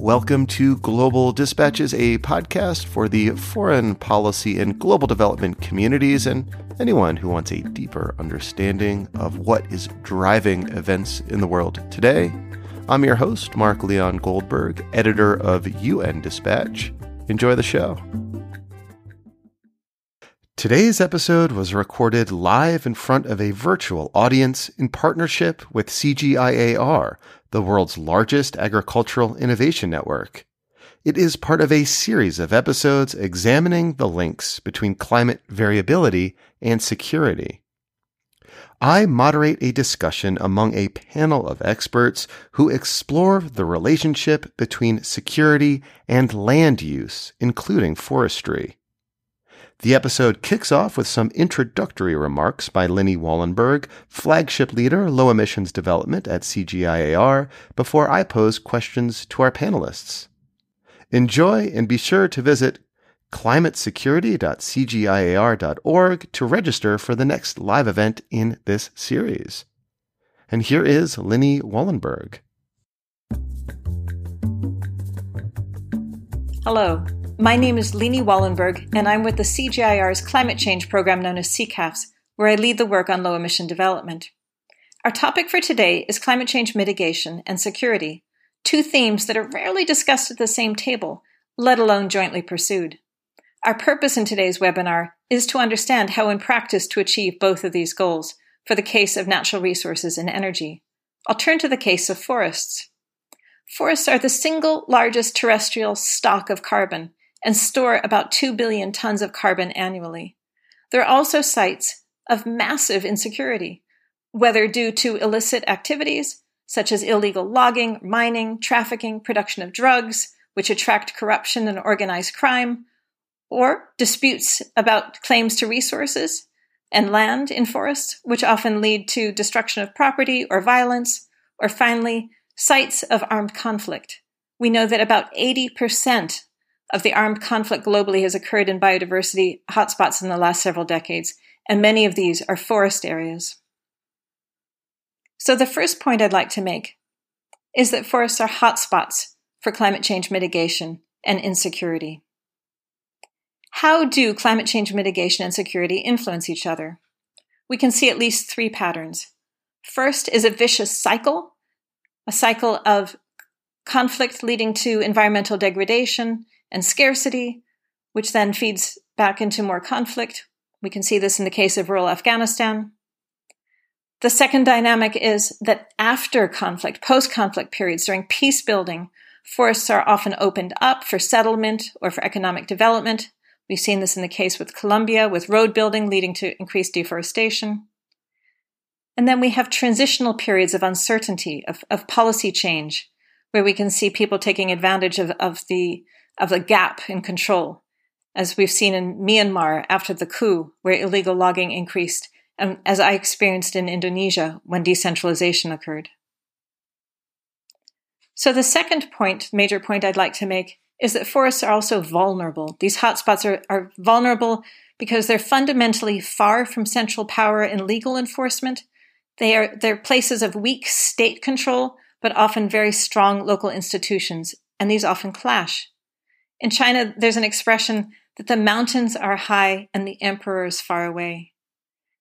Welcome to Global Dispatches, a podcast for the foreign policy and global development communities and anyone who wants a deeper understanding of what is driving events in the world today. I'm your host, Mark Leon Goldberg, editor of UN Dispatch. Enjoy the show. Today's episode was recorded live in front of a virtual audience in partnership with CGIAR, the world's largest agricultural innovation network. It is part of a series of episodes examining the links between climate variability and security. I moderate a discussion among a panel of experts who explore the relationship between security and land use, including forestry. The episode kicks off with some introductory remarks by Lini Wallenberg, flagship leader, low emissions development at CGIAR, before I pose questions to our panelists. Enjoy and be sure to visit climatesecurity.cgiar.org to register for the next live event in this series. And here is Lini Wallenberg. Hello. My name is Lini Wallenberg, and I'm with the CGIAR's climate change program known as CCAFS, where I lead the work on low-emission development. Our topic for today is climate change mitigation and security, two themes that are rarely discussed at the same table, let alone jointly pursued. Our purpose in today's webinar is to understand how in practice to achieve both of these goals for the case of natural resources and energy. I'll turn to the case of forests. Forests are the single largest terrestrial stock of carbon and store about 2 billion tons of carbon annually. There are also sites of massive insecurity, whether due to illicit activities such as illegal logging, mining, trafficking, production of drugs, which attract corruption and organized crime, or disputes about claims to resources and land in forests, which often lead to destruction of property or violence, or finally, sites of armed conflict. We know that about 80% of the armed conflict globally has occurred in biodiversity hotspots in the last several decades, and many of these are forest areas. So the first point I'd like to make is that forests are hotspots for climate change mitigation and insecurity. How do climate change mitigation and security influence each other? We can see at least three patterns. First is a vicious cycle, a cycle of conflict leading to environmental degradation and scarcity, which then feeds back into more conflict. We can see this in the case of rural Afghanistan. The second dynamic is that after conflict, post-conflict periods, during peace building, forests are often opened up for settlement or for economic development. We've seen this in the case with Colombia, with road building leading to increased deforestation. And then we have transitional periods of uncertainty, of policy change, where we can see people taking advantage of the gap in control, as we've seen in Myanmar after the coup, where illegal logging increased, and as I experienced in Indonesia when decentralization occurred. So the second point, major point I'd like to make, is that forests are also vulnerable. These hotspots are vulnerable because they're fundamentally far from central power and legal enforcement. They're places of weak state control, but often very strong local institutions, and these often clash. In China, there's an expression that the mountains are high and the emperor is far away.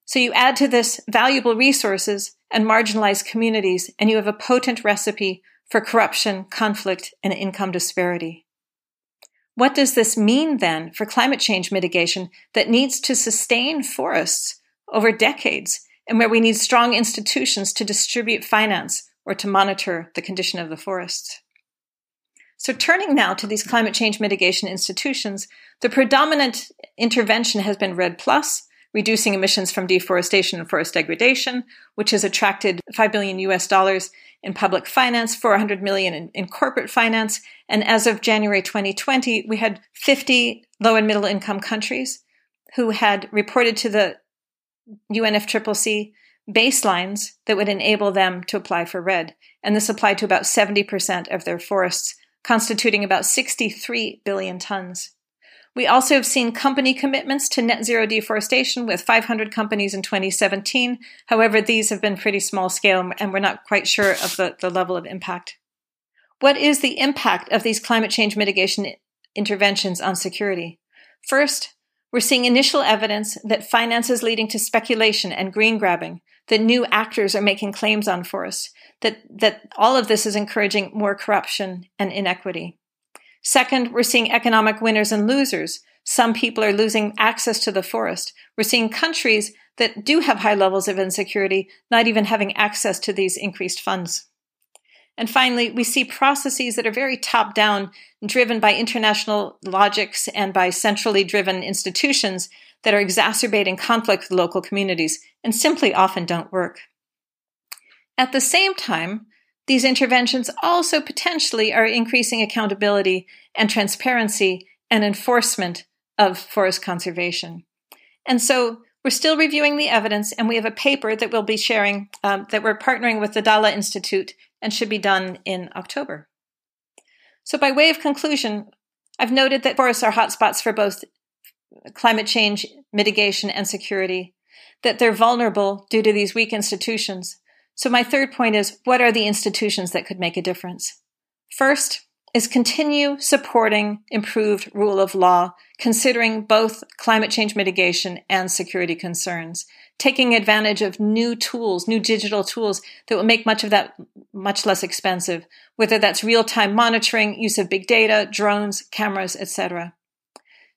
So you add to this valuable resources and marginalized communities, and you have a potent recipe for corruption, conflict, and income disparity. What does this mean, then, for climate change mitigation that needs to sustain forests over decades, and where we need strong institutions to distribute finance or to monitor the condition of the forests? So turning now to these climate change mitigation institutions, the predominant intervention has been REDD+, reducing emissions from deforestation and forest degradation, which has attracted $5 billion in public finance, $400 million in corporate finance. And as of January 2020, we had 50 low and middle income countries who had reported to the UNFCCC baselines that would enable them to apply for REDD. And this applied to about 70% of their forests, constituting about 63 billion tons. We also have seen company commitments to net zero deforestation with 500 companies in 2017. However, these have been pretty small scale, and we're not quite sure of the level of impact. What is the impact of these climate change mitigation interventions on security? First, we're seeing initial evidence that finance is leading to speculation and green grabbing, that new actors are making claims on forests, that all of this is encouraging more corruption and inequity. Second, we're seeing economic winners and losers. Some people are losing access to the forest. We're seeing countries that do have high levels of insecurity not even having access to these increased funds. And finally, we see processes that are very top-down, driven by international logics and by centrally driven institutions that are exacerbating conflict with local communities and simply often don't work. At the same time, these interventions also potentially are increasing accountability and transparency and enforcement of forest conservation. And so we're still reviewing the evidence, and we have a paper that we'll be sharing that we're partnering with the Dalla Institute and should be done in October. So by way of conclusion, I've noted that forests are hotspots for both climate change mitigation and security, that they're vulnerable due to these weak institutions. So my third point is, what are the institutions that could make a difference? First is continue supporting improved rule of law, considering both climate change mitigation and security concerns, taking advantage of new tools, new digital tools that will make much of that much less expensive, whether that's real-time monitoring, use of big data, drones, cameras, etc.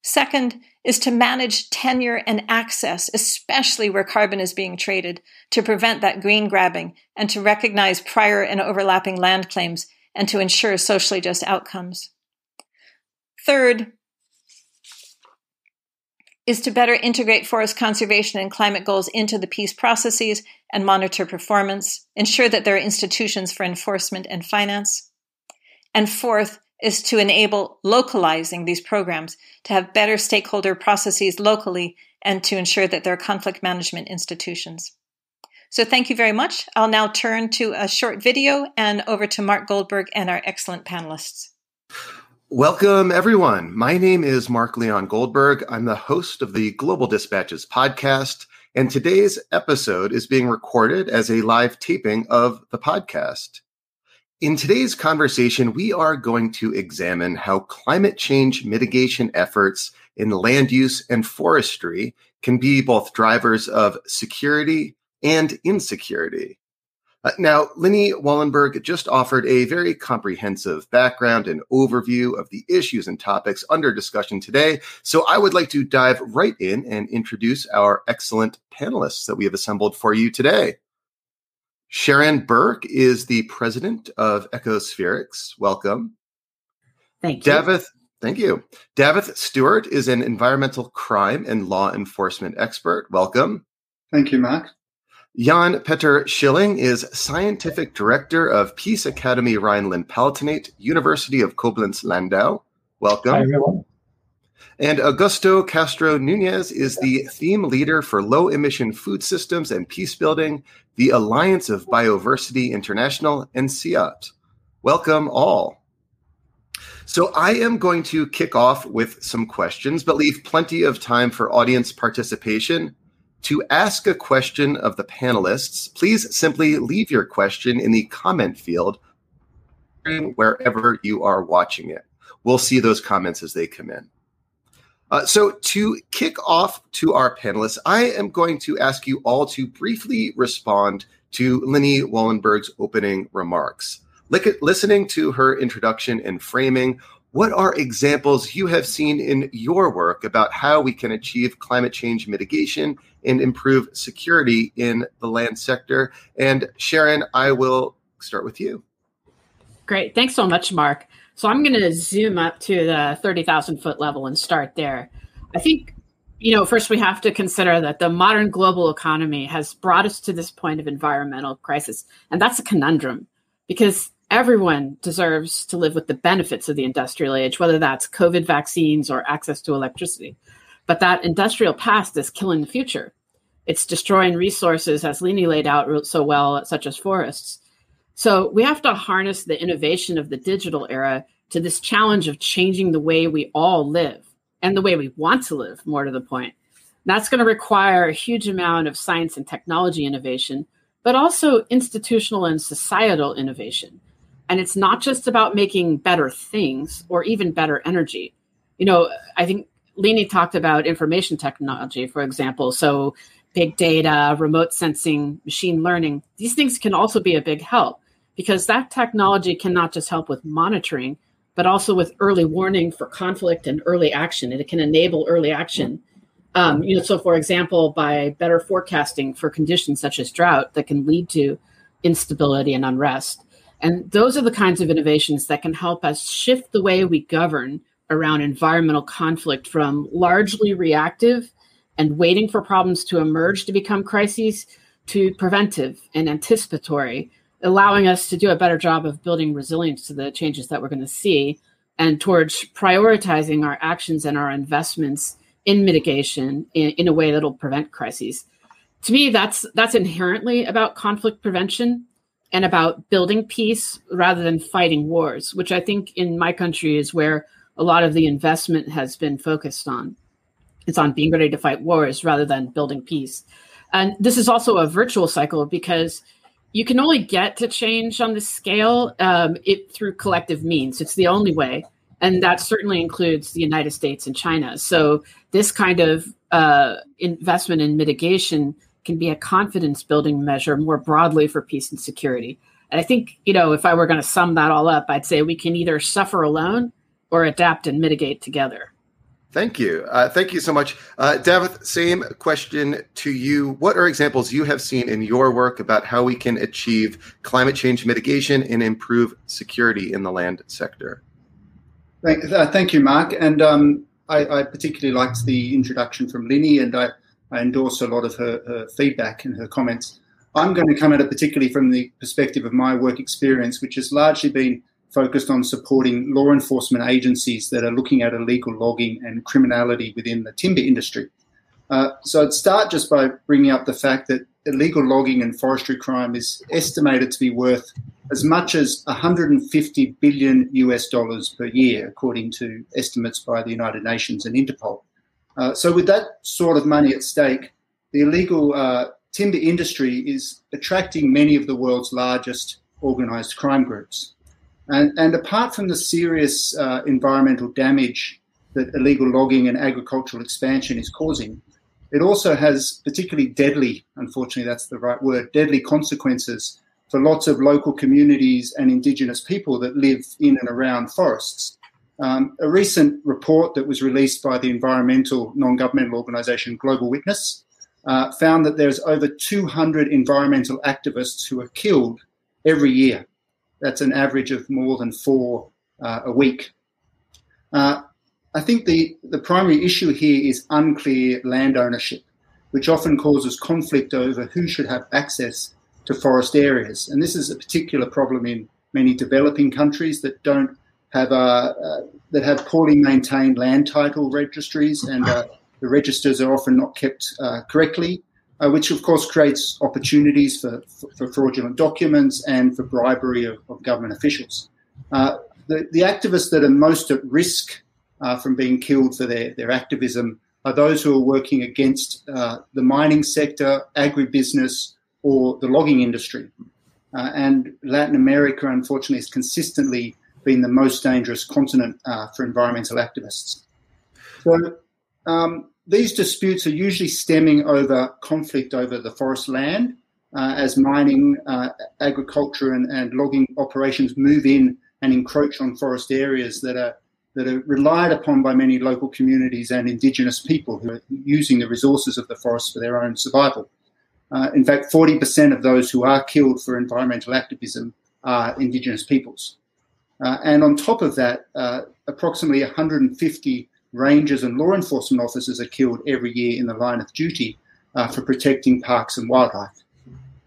Second is to manage tenure and access, especially where carbon is being traded, to prevent that green grabbing and to recognize prior and overlapping land claims and to ensure socially just outcomes. Third is to better integrate forest conservation and climate goals into the peace processes and monitor performance, ensure that there are institutions for enforcement and finance. And fourth is to enable localizing these programs, to have better stakeholder processes locally and to ensure that there are conflict management institutions. So thank you very much. I'll now turn to a short video and over to Mark Goldberg and our excellent panelists. Welcome, everyone. My name is Mark Leon Goldberg. I'm the host of the Global Dispatches podcast, and today's episode is being recorded as a live taping of the podcast. In today's conversation, we are going to examine how climate change mitigation efforts in land use and forestry can be both drivers of security and insecurity. Now, Lini Wallenberg just offered a very comprehensive background and overview of the issues and topics under discussion today, so I would like to dive right in and introduce our excellent panelists that we have assembled for you today. Sharon Burke is the president of Echospherics. Welcome. Thank you. Dhavith Stewart is an environmental crime and law enforcement expert. Welcome. Thank you, Mark. Jan Peter Schilling is Scientific Director of Peace Academy Rhineland-Palatinate, University of Koblenz-Landau. Welcome. Hi, everyone. And Augusto Castro Nunez is the Theme Leader for Low-Emission Food Systems and Peace Building, the Alliance of Bioversity International, and CIAT. Welcome all. So I am going to kick off with some questions, but leave plenty of time for audience participation. To ask a question of the panelists, please simply leave your question in the comment field wherever you are watching it. We'll see those comments as they come in. So to kick off to our panelists, I am going to ask you all to briefly respond to Lini Wallenberg's opening remarks. Listening to her introduction and framing, what are examples you have seen in your work about how we can achieve climate change mitigation and improve security in the land sector? And Sharon, I will start with you. Great. Thanks so much, Mark. So I'm going to zoom up to the 30,000 foot level and start there. I think, first we have to consider that the modern global economy has brought us to this point of environmental crisis. And that's a conundrum because everyone deserves to live with the benefits of the industrial age, whether that's COVID vaccines or access to electricity. But that industrial past is killing the future. It's destroying resources, as Lini laid out so well, such as forests. So we have to harness the innovation of the digital era to this challenge of changing the way we all live and the way we want to live, more to the point. That's going to require a huge amount of science and technology innovation, but also institutional and societal innovation. And it's not just about making better things or even better energy. You know, I think Lini talked about information technology, for example. So big data, remote sensing, machine learning, these things can also be a big help because that technology cannot just help with monitoring, but also with early warning for conflict and early action. And it can enable early action. You know, so for example, by better forecasting for conditions such as drought that can lead to instability and unrest. And those are the kinds of innovations that can help us shift the way we govern around environmental conflict from largely reactive and waiting for problems to emerge to become crises to preventive and anticipatory, allowing us to do a better job of building resilience to the changes that we're going to see and towards prioritizing our actions and our investments in mitigation in a way that'll prevent crises. To me, that's inherently about conflict prevention and about building peace rather than fighting wars, which I think in my country is where a lot of the investment has been focused on. It's on being ready to fight wars rather than building peace. And this is also a virtual cycle because you can only get to change on this scale through collective means. It's the only way. And that certainly includes the United States and China. So this kind of investment in mitigation can be a confidence building measure more broadly for peace and security. And I think, you know, if I were going to sum that all up, I'd say we can either suffer alone or adapt and mitigate together. Thank you. Thank you so much. Dhavith, same question to you. What are examples you have seen in your work about how we can achieve climate change mitigation and improve security in the land sector? Thank you, Mark. And I particularly liked the introduction from Lini, and I endorse a lot of her feedback and her comments. I'm going to come at it particularly from the perspective of my work experience, which has largely been focused on supporting law enforcement agencies that are looking at illegal logging and criminality within the timber industry. So I'd start just by bringing up the fact that illegal logging and forestry crime is estimated to be worth as much as $150 billion per year, according to estimates by the United Nations and Interpol. So with that sort of money at stake, the illegal timber industry is attracting many of the world's largest organised crime groups. And apart from the serious environmental damage that illegal logging and agricultural expansion is causing, it also has particularly deadly, unfortunately that's the right word, deadly consequences for lots of local communities and Indigenous people that live in and around forests. A recent report that was released by the environmental non-governmental organisation Global Witness found that there's over 200 environmental activists who are killed every year. That's an average of more than 4 a week. I think the primary issue here is unclear land ownership, which often causes conflict over who should have access to forest areas. And this is a particular problem in many developing countries that don't have that have poorly maintained land title registries, and the registers are often not kept correctly, which of course creates opportunities for fraudulent documents and for bribery of government officials. The activists that are most at risk from being killed for their activism are those who are working against the mining sector, agribusiness, or the logging industry. And Latin America, unfortunately, has consistently been the most dangerous continent for environmental activists. So these disputes are usually stemming over conflict over the forest land as mining, agriculture and logging operations move in and encroach on forest areas that are relied upon by many local communities and Indigenous people who are using the resources of the forest for their own survival. In fact, 40% of those who are killed for environmental activism are Indigenous peoples. And on top of that, approximately 150 rangers and law enforcement officers are killed every year in the line of duty for protecting parks and wildlife.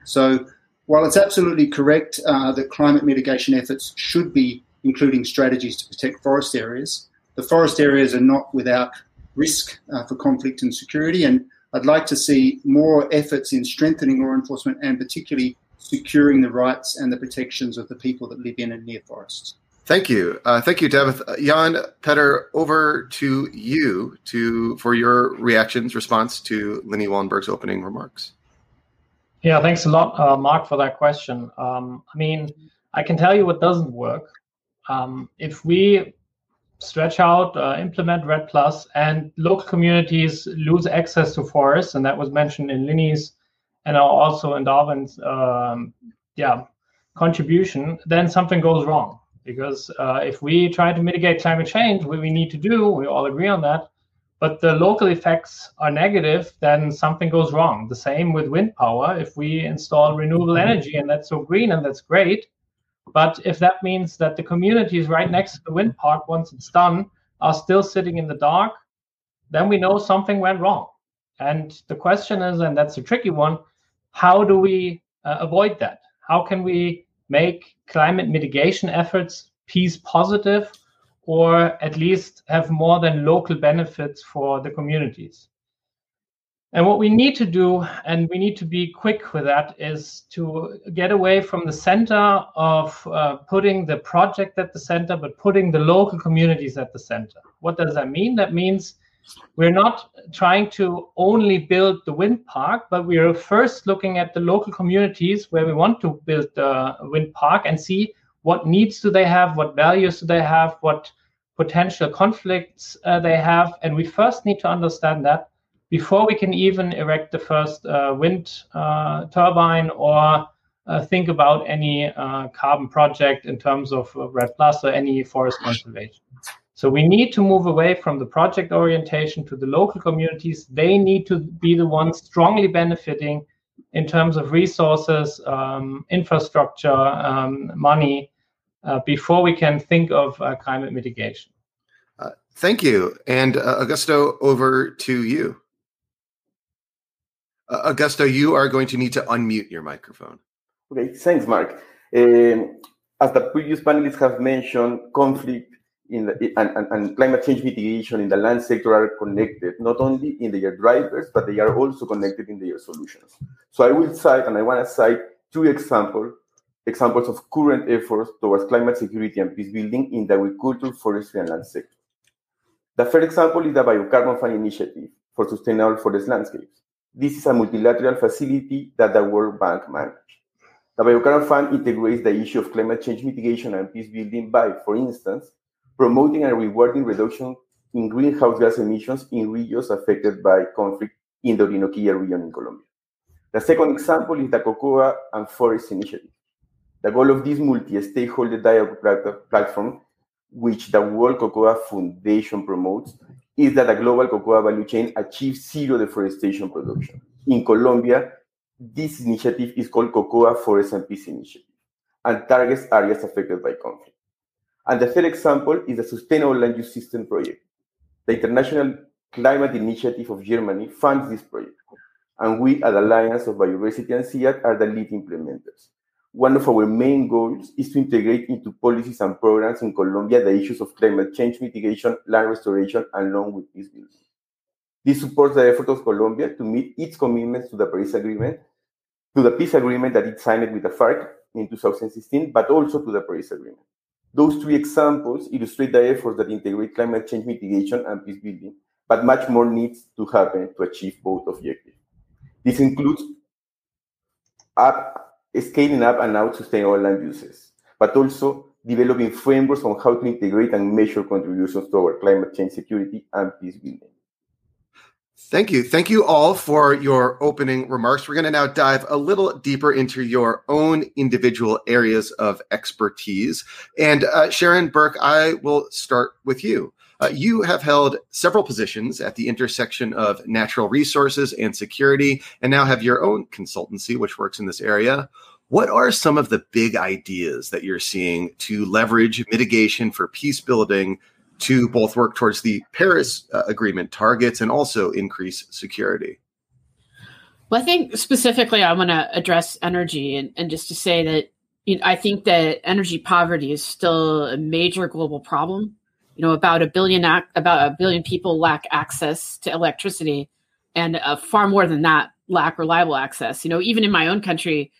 So while it's absolutely correct that climate mitigation efforts should be including strategies to protect forest areas, the forest areas are not without risk for conflict and security, and I'd like to see more efforts in strengthening law enforcement and particularly securing the rights and the protections of the people that live in and near forests. Thank you. Thank you, Dhavith. Jan Peter, over to you for your response to Lini Wallenberg's opening remarks. Yeah, thanks a lot, Mark, for that question. I mean, I can tell you what doesn't work. If we stretch out, implement REDD+, and local communities lose access to forests, and that was mentioned in Lini's and also in Darwin's contribution, then something goes wrong. Because if we try to mitigate climate change, what we need to do, we all agree on that, but the local effects are negative, then something goes wrong. The same with wind power. If we install renewable energy, and that's so green and that's great, but if that means that the communities right next to the wind park, once it's done, are still sitting in the dark, then we know something went wrong. And the question is, and that's a tricky one, how do we avoid that? How can we make climate mitigation efforts peace positive, or at least have more than local benefits for the communities? And what we need to do, and we need to be quick with that, is to get away from the center of putting the project at the center, but putting the local communities at the center. What does that mean? That means we're not trying to only build the wind park, but we are first looking at the local communities where we want to build the wind park and see what needs do they have, what values do they have, what potential conflicts they have. And we first need to understand that before we can even erect the first wind turbine or think about any carbon project in terms of REDD+ or any forest conservation. So we need to move away from the project orientation to the local communities. They need to be the ones strongly benefiting in terms of resources, infrastructure, money, before we can think of climate mitigation. Thank you. And Augusto, over to you. Augusto, you are going to need to unmute your microphone. Okay, thanks, Mark. As the previous panelists have mentioned, conflict in the, and climate change mitigation in the land sector are connected, not only in their drivers, but they are also connected in their solutions. So I will cite, and I want to cite two examples of current efforts towards climate security and peace building in the agriculture, forestry, and land sector. The first example is the BioCarbon Fund Initiative for Sustainable Forest Landscapes. This is a multilateral facility that the World Bank manages. The BioCarbon Fund integrates the issue of climate change mitigation and peace building by, for instance, promoting and rewarding reduction in greenhouse gas emissions in regions affected by conflict in the Orinokilla region in Colombia. The second example is the Cocoa and Forests Initiative. The goal of this multi-stakeholder dialogue platform, which the World COCOA Foundation promotes, is that the global cocoa value chain achieves zero deforestation production. In Colombia, this initiative is called Cocoa Forest and Peace Initiative and targets areas affected by conflict. And the third example is the Sustainable Land Use System Project. The International Climate Initiative of Germany funds this project, and we at Alliance of Bioversity and CIAT are the lead implementers. One of our main goals is to integrate into policies and programs in Colombia the issues of climate change mitigation, land restoration, and along with peace building. This supports the effort of Colombia to meet its commitments to the Paris Agreement, to the Peace Agreement that it signed with the FARC in 2016, but also to the Paris Agreement. Those three examples illustrate the efforts that integrate climate change mitigation and peace building, but much more needs to happen to achieve both objectives. This includes scaling up and out sustainable land uses, but also developing frameworks on how to integrate and measure contributions toward climate change security and peace building. Thank you. Thank you all for your opening remarks. We're going to now dive a little deeper into your own individual areas of expertise. And Sharon Burke, I will start with you. You have held several positions at the intersection of natural resources and security, and now have your own consultancy, which works in this area. What are some of the big ideas that you're seeing to leverage mitigation for peace building to both work towards the Paris Agreement targets and also increase security? Well, I think specifically I want to address energy and just to say that I think that energy poverty is still a major global problem. About a billion people lack access to electricity, and far more than that lack reliable access. Even in my own country,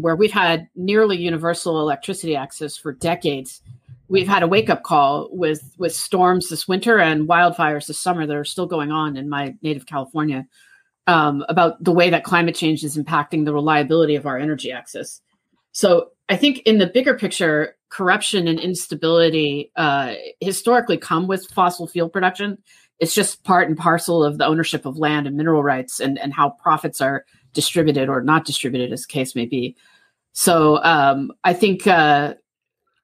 where we've had nearly universal electricity access for decades, we've had a wake-up call with storms this winter and wildfires this summer that are still going on in my native California, about the way that climate change is impacting the reliability of our energy access. So I think in the bigger picture, corruption and instability historically come with fossil fuel production. It's just part and parcel of the ownership of land and mineral rights and how profits are distributed or not distributed, as the case may be. So I think, I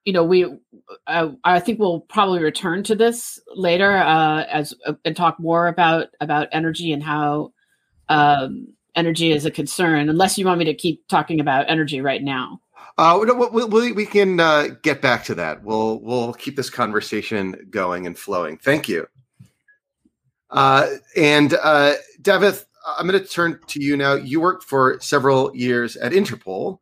think we'll probably return to this later and talk more about energy and how energy is a concern, unless you want me to keep talking about energy right now. We can get back to that. We'll keep this conversation going and flowing. Thank you. And Dhavith, I'm going to turn to you now. You worked for several years at Interpol.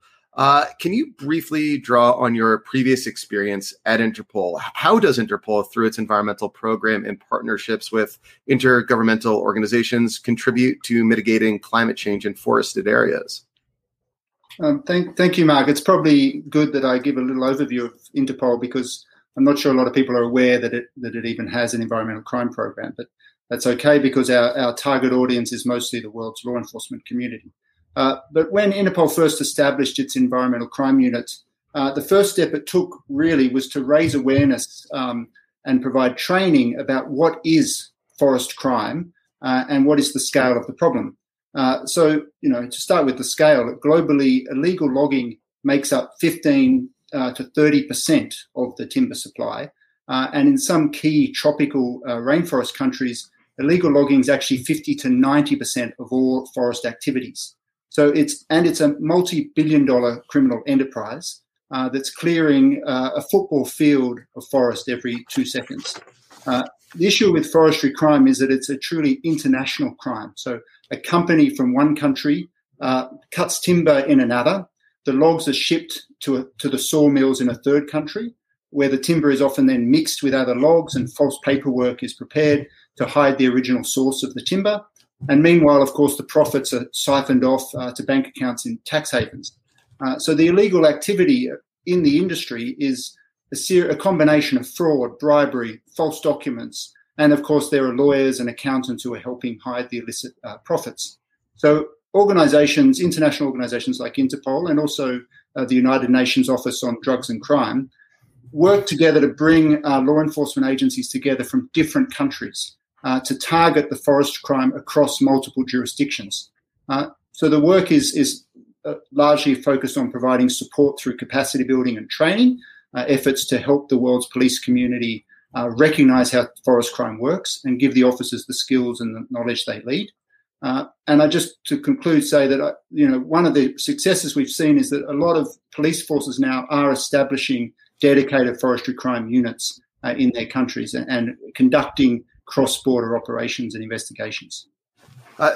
Can you briefly draw on your previous experience at Interpol? How does Interpol, through its environmental program and partnerships with intergovernmental organizations, contribute to mitigating climate change in forested areas? Thank you, Mark. It's probably good that I give a little overview of Interpol, because I'm not sure a lot of people are aware that it even has an environmental crime program. But that's okay, because our target audience is mostly the world's law enforcement community. But when Interpol first established its environmental crime unit, the first step it took really was to raise awareness and provide training about what is forest crime and what is the scale of the problem. To start with the scale, globally, illegal logging makes up 15 to 30% of the timber supply. And in some key tropical rainforest countries, illegal logging is actually 50 to 90% of all forest activities. So it's a multi-billion-dollar criminal enterprise that's clearing a football field of forest every 2 seconds. The issue with forestry crime is that it's a truly international crime. So a company from one country cuts timber in another. The logs are shipped to the sawmills in a third country, where the timber is often then mixed with other logs and false paperwork is prepared to hide the original source of the timber. And meanwhile, of course, the profits are siphoned off to bank accounts in tax havens. So the illegal activity in the industry is a combination of fraud, bribery, false documents, and, of course, there are lawyers and accountants who are helping hide the illicit profits. So organizations, international organizations like Interpol and also the United Nations Office on Drugs and Crime, work together to bring law enforcement agencies together from different countries to target the forest crime across multiple jurisdictions. So the work is largely focused on providing support through capacity building and training, efforts to help the world's police community recognize how forest crime works and give the officers the skills and the knowledge they need. And I just, to conclude, say that, one of the successes we've seen is that a lot of police forces now are establishing dedicated forestry crime units in their countries and conducting cross-border operations and investigations.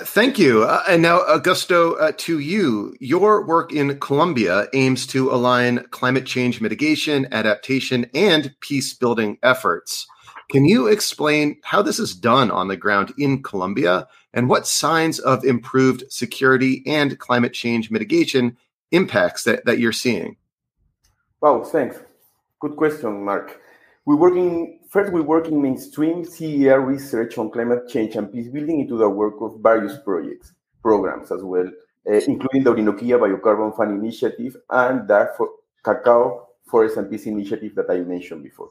Thank you. And now, Augusto, to you, your work in Colombia aims to align climate change mitigation, adaptation, and peace-building efforts. Can you explain how this is done on the ground in Colombia and what signs of improved security and climate change mitigation impacts that you're seeing? Wow, thanks. Good question, Mark. We work in mainstream CER research on climate change and peace building into the work of various programs as well, including the Orinokilla BioCarbon Fund Initiative and the Cocoa, Forests and Peace Initiative that I mentioned before.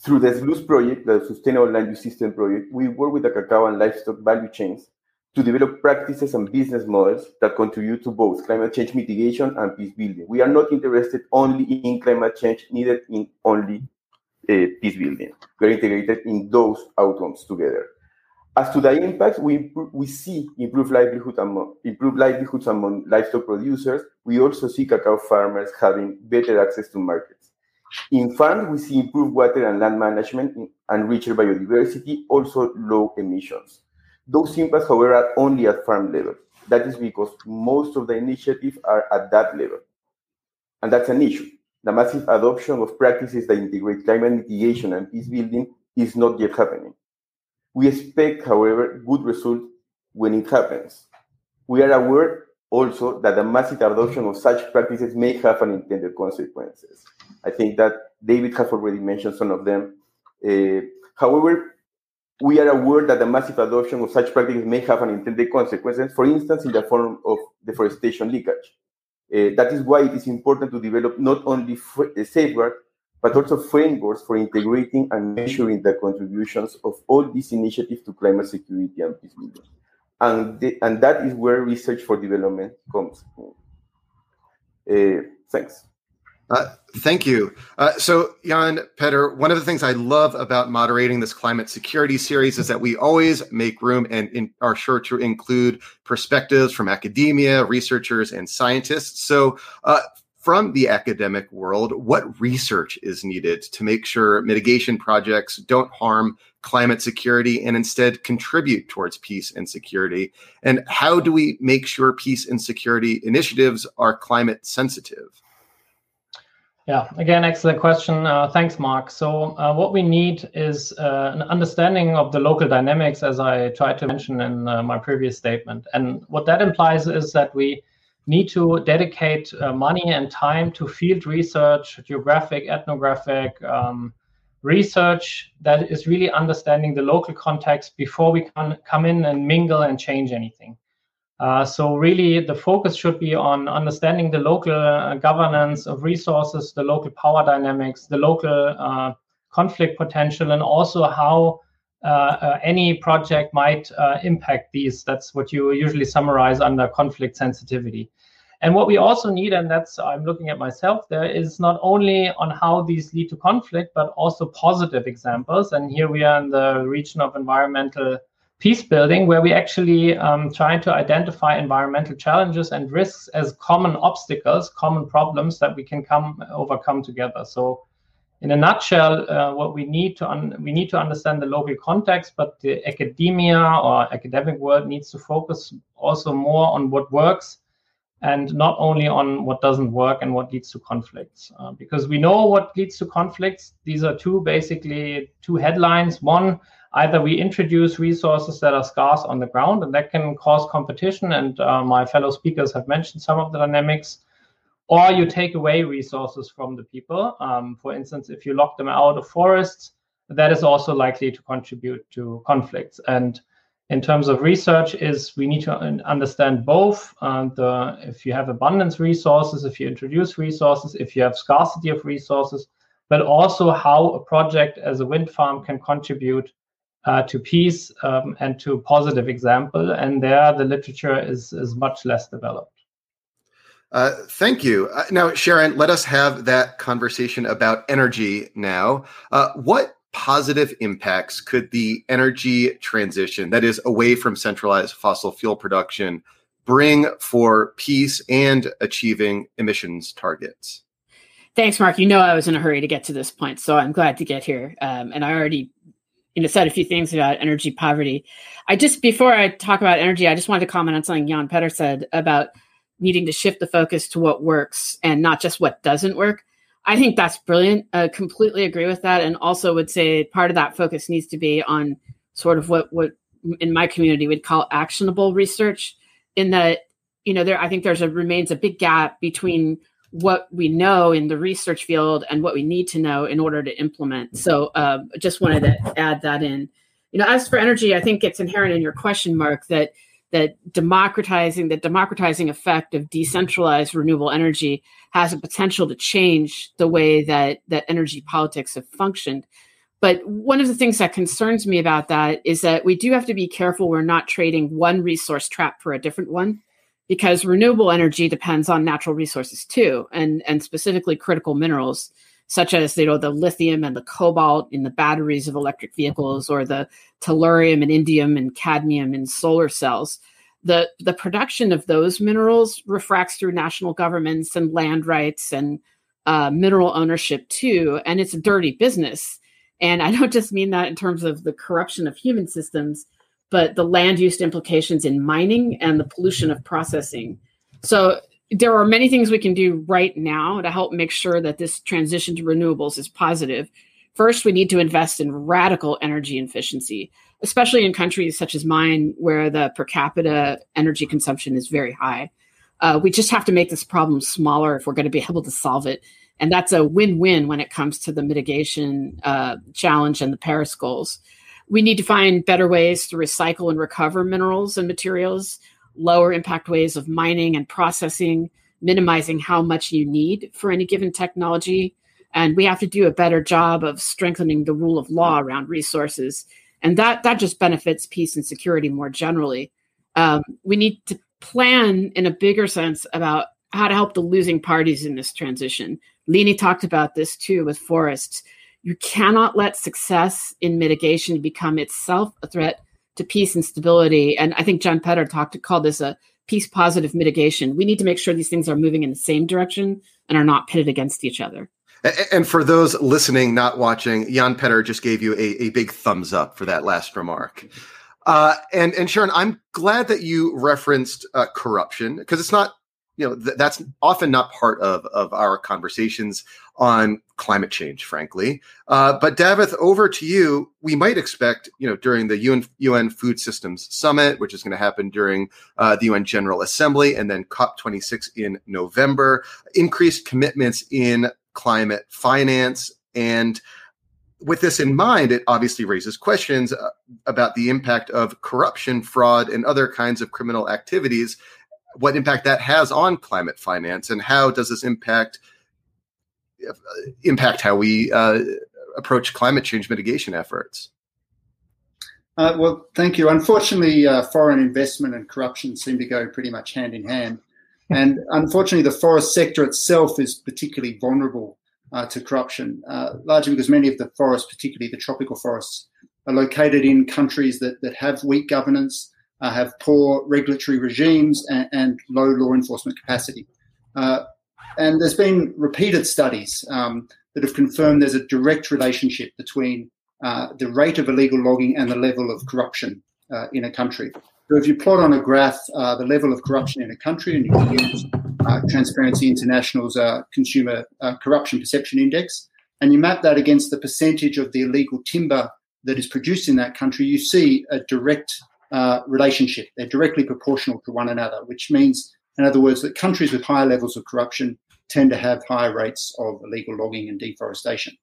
Through the SLUS project, the Sustainable Land Use System Project, we work with the cacao and livestock value chains to develop practices and business models that contribute to both climate change mitigation and peace building. We are not interested only in climate change, neither in only peace building. We are integrated in those outcomes together. As to the impacts, we see improved livelihoods among livestock producers. We also see cacao farmers having better access to markets. In farms, we see improved water and land management and richer biodiversity, also low emissions. Those impacts, however, are only at farm level. That is because most of the initiatives are at that level. And that's an issue. The massive adoption of practices that integrate climate mitigation and peace building is not yet happening. We expect, however, good results when it happens. We are aware also that the massive adoption of such practices may have unintended consequences. I think that David has already mentioned some of them. However, we are aware that the massive adoption of such practices may have unintended consequences, for instance, in the form of deforestation leakage. That is why it is important to develop not only safeguards, but also frameworks for integrating and measuring the contributions of all these initiatives to climate security and peace building. And that is where research for development comes from. Thanks. Thank you. So, Jan Peter, one of the things I love about moderating this climate security series is that we always make room and are sure to include perspectives from academia, researchers, and scientists. So from the academic world, what research is needed to make sure mitigation projects don't harm climate security and instead contribute towards peace and security? And how do we make sure peace and security initiatives are climate sensitive? Yeah, again, excellent question. Thanks, Mark. So what we need is an understanding of the local dynamics, as I tried to mention in my previous statement. And what that implies is that we need to dedicate money and time to field research, geographic, ethnographic research that is really understanding the local context before we can come in and mingle and change anything. So really, the focus should be on understanding the local governance of resources, the local power dynamics, the local conflict potential, and also how any project might impact these. That's what you usually summarize under conflict sensitivity. And what we also need, and that's I'm looking at myself there, is not only on how these lead to conflict, but also positive examples. And here we are in the region of environmental peace building, where we actually try to identify environmental challenges and risks as common obstacles, common problems that we can overcome together. So in a nutshell, what we need to understand the local context, but the academia or academic world needs to focus also more on what works and not only on what doesn't work and what leads to conflicts. Because we know what leads to conflicts. These are two headlines. One, either we introduce resources that are scarce on the ground, and that can cause competition, and my fellow speakers have mentioned some of the dynamics, or you take away resources from the people. For instance, if you lock them out of forests, that is also likely to contribute to conflicts. And in terms of research, is we need to understand both. If you have abundance resources, if you introduce resources, if you have scarcity of resources, but also how a project as a wind farm can contribute to peace and to positive example. And there the literature is much less developed. Thank you. Now, Sharon, let us have that conversation about energy now. What positive impacts could the energy transition, that is away from centralized fossil fuel production, bring for peace and achieving emissions targets? Thanks, Mark. You know I was in a hurry to get to this point, so I'm glad to get here. And I already said a few things about energy poverty. Before I talk about energy, I just wanted to comment on something Jan Peter said about needing to shift the focus to what works and not just what doesn't work. I think that's brilliant. I completely agree with that. And also would say part of that focus needs to be on sort of what in my community we'd call actionable research, in that, I think remains a big gap between what we know in the research field and what we need to know in order to implement. So just wanted to add that in. As for energy, I think it's inherent in your question, Mark, that the democratizing effect of decentralized renewable energy has a potential to change the way that energy politics have functioned. But one of the things that concerns me about that is that we do have to be careful we're not trading one resource trap for a different one, because renewable energy depends on natural resources too, and specifically critical minerals, such as the lithium and the cobalt in the batteries of electric vehicles, or the tellurium and indium and cadmium in solar cells. The production of those minerals refracts through national governments and land rights and mineral ownership too, and it's a dirty business. And I don't just mean that in terms of the corruption of human systems, but the land use implications in mining and the pollution of processing. So there are many things we can do right now to help make sure that this transition to renewables is positive. First, we need to invest in radical energy efficiency, especially in countries such as mine, where the per capita energy consumption is very high. We just have to make this problem smaller if we're going to be able to solve it. And that's a win-win when it comes to the mitigation challenge and the Paris goals. We need to find better ways to recycle and recover minerals and materials, lower impact ways of mining and processing, minimizing how much you need for any given technology. And we have to do a better job of strengthening the rule of law around resources. And that just benefits peace and security more generally. We need to plan in a bigger sense about how to help the losing parties in this transition. Lini talked about this too with forests. You cannot let success in mitigation become itself a threat to peace and stability. And I think Jan Peter called this a peace positive mitigation. We need to make sure these things are moving in the same direction and are not pitted against each other. And for those listening, not watching, Jan Peter just gave you a big thumbs up for that last remark. And Sharon, I'm glad that you referenced corruption, because it's not, that's often not part of our conversations on climate change, frankly. But Dhavith, over to you. We might expect, during the UN Food Systems Summit, which is going to happen during the UN General Assembly and then COP26 in November, increased commitments in climate finance. And with this in mind, it obviously raises questions about the impact of corruption, fraud, and other kinds of criminal activities, what impact that has on climate finance, and how does this impact how we approach climate change mitigation efforts? Well, thank you. Unfortunately, foreign investment and corruption seem to go pretty much hand in hand. And unfortunately, the forest sector itself is particularly vulnerable to corruption, largely because many of the forests, particularly the tropical forests, are located in countries that have weak governance, have poor regulatory regimes and low law enforcement capacity. And there's been repeated studies that have confirmed there's a direct relationship between the rate of illegal logging and the level of corruption in a country. So if you plot on a graph the level of corruption in a country, and you can use Transparency International's Consumer Corruption Perception Index, and you map that against the percentage of the illegal timber that is produced in that country, you see a direct relationship. They're directly proportional to one another, which means, in other words, that countries with higher levels of corruption tend to have higher rates of illegal logging and deforestation.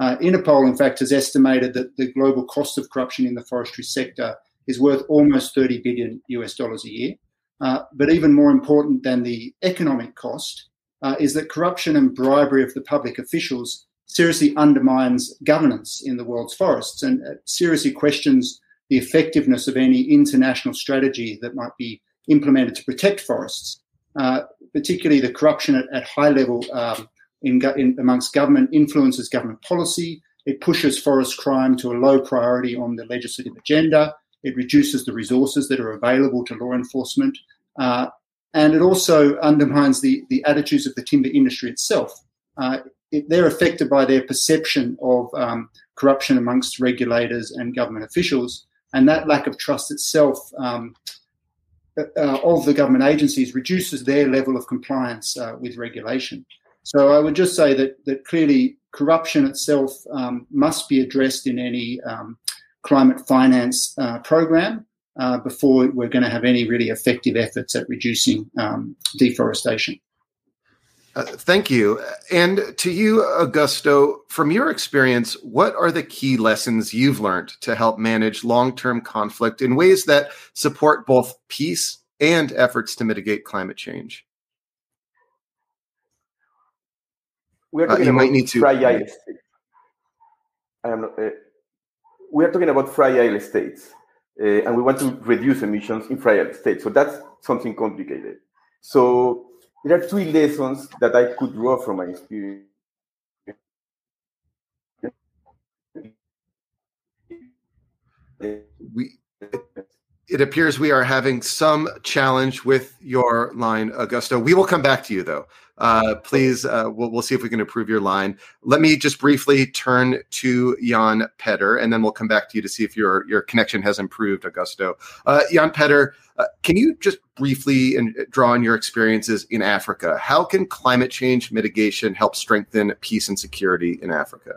Interpol, in fact, has estimated that the global cost of corruption in the forestry sector is worth almost $30 billion a year. But even more important than the economic cost is that corruption and bribery of the public officials seriously undermines governance in the world's forests and seriously questions the effectiveness of any international strategy that might be implemented to protect forests, particularly the corruption at high level amongst government influences government policy. It pushes forest crime to a low priority on the legislative agenda. It reduces the resources that are available to law enforcement. And it also undermines the attitudes of the timber industry itself. They're affected by their perception of corruption amongst regulators and government officials. And that lack of trust itself of the government agencies reduces their level of compliance with regulation. So I would just say that clearly corruption itself must be addressed in any climate finance program before we're going to have any really effective efforts at reducing deforestation. Thank you. And to you, Augusto, from your experience, what are the key lessons you've learned to help manage long-term conflict in ways that support both peace and efforts to mitigate climate change? We are talking about fragile states. We are talking about fragile states, and we want to reduce emissions in fragile states. So that's something complicated. So there are three lessons that I could draw from my experience. It appears we are having some challenge with your line, Augusto. We will come back to you, though. Please, we'll see if we can improve your line. Let me just briefly turn to Jan Peter, and then we'll come back to you to see if your connection has improved, Augusto. Jan Peter, can you just briefly draw on your experiences in Africa? How can climate change mitigation help strengthen peace and security in Africa?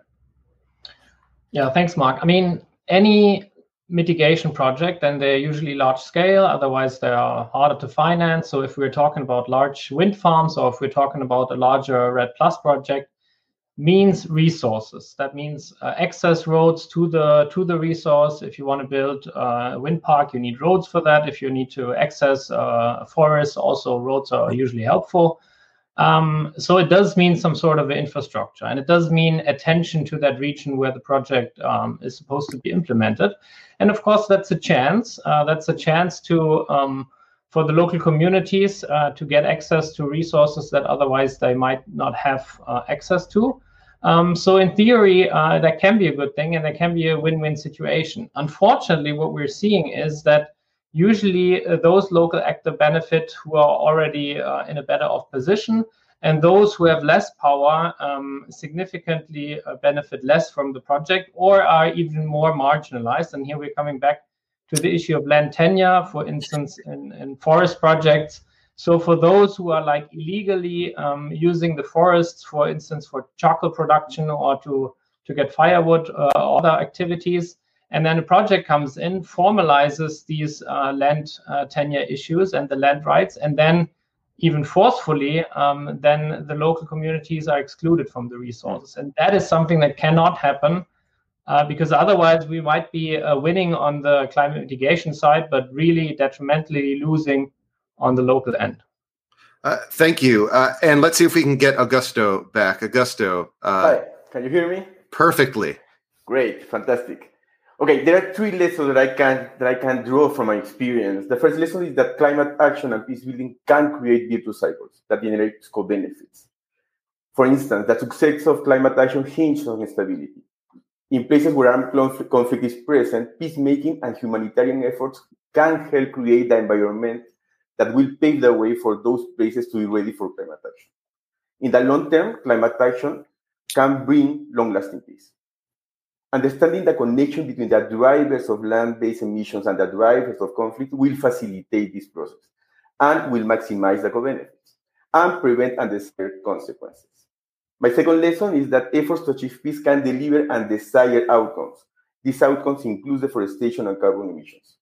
Yeah, thanks, Mark. I mean, any mitigation project, and they're usually large scale, otherwise they are harder to finance. So if we're talking about large wind farms, or if we're talking about a larger REDD+ project, means resources. That means access roads to the resource. If you want to build a wind park, you need roads for that. If you need to access a forest, also roads are usually helpful. So it does mean some sort of infrastructure, and it does mean attention to that region where the project is supposed to be implemented. And of course, that's a chance. That's a chance to for the local communities to get access to resources that otherwise they might not have access to. So in theory, that can be a good thing, and that can be a win-win situation. Unfortunately, what we're seeing is that usually those local actors benefit who are already in a better off position, and those who have less power significantly benefit less from the project or are even more marginalized. And here we're coming back to the issue of land tenure, for instance, in forest projects. So for those who are like illegally using the forests, for instance, for charcoal production or to get firewood or other activities, and then a project comes in, formalizes these land tenure issues and the land rights, and then even forcefully, then the local communities are excluded from the resources. And that is something that cannot happen, because otherwise we might be winning on the climate mitigation side, but really detrimentally losing on the local end. Thank you. And let's see if we can get Augusto back. Augusto. Hi, can you hear me? Perfectly. Great, fantastic. Okay, there are three lessons that I can draw from my experience. The first lesson is that climate action and peace building can create virtuous cycles that generate co-benefits. For instance, the success of climate action hinges on stability. In places where armed conflict is present, peacemaking and humanitarian efforts can help create the environment that will pave the way for those places to be ready for climate action. In the long term, climate action can bring long-lasting peace. Understanding the connection between the drivers of land-based emissions and the drivers of conflict will facilitate this process and will maximize the co-benefits and prevent undesired consequences. My second lesson is that efforts to achieve peace can deliver undesired outcomes. These outcomes include deforestation and carbon emissions.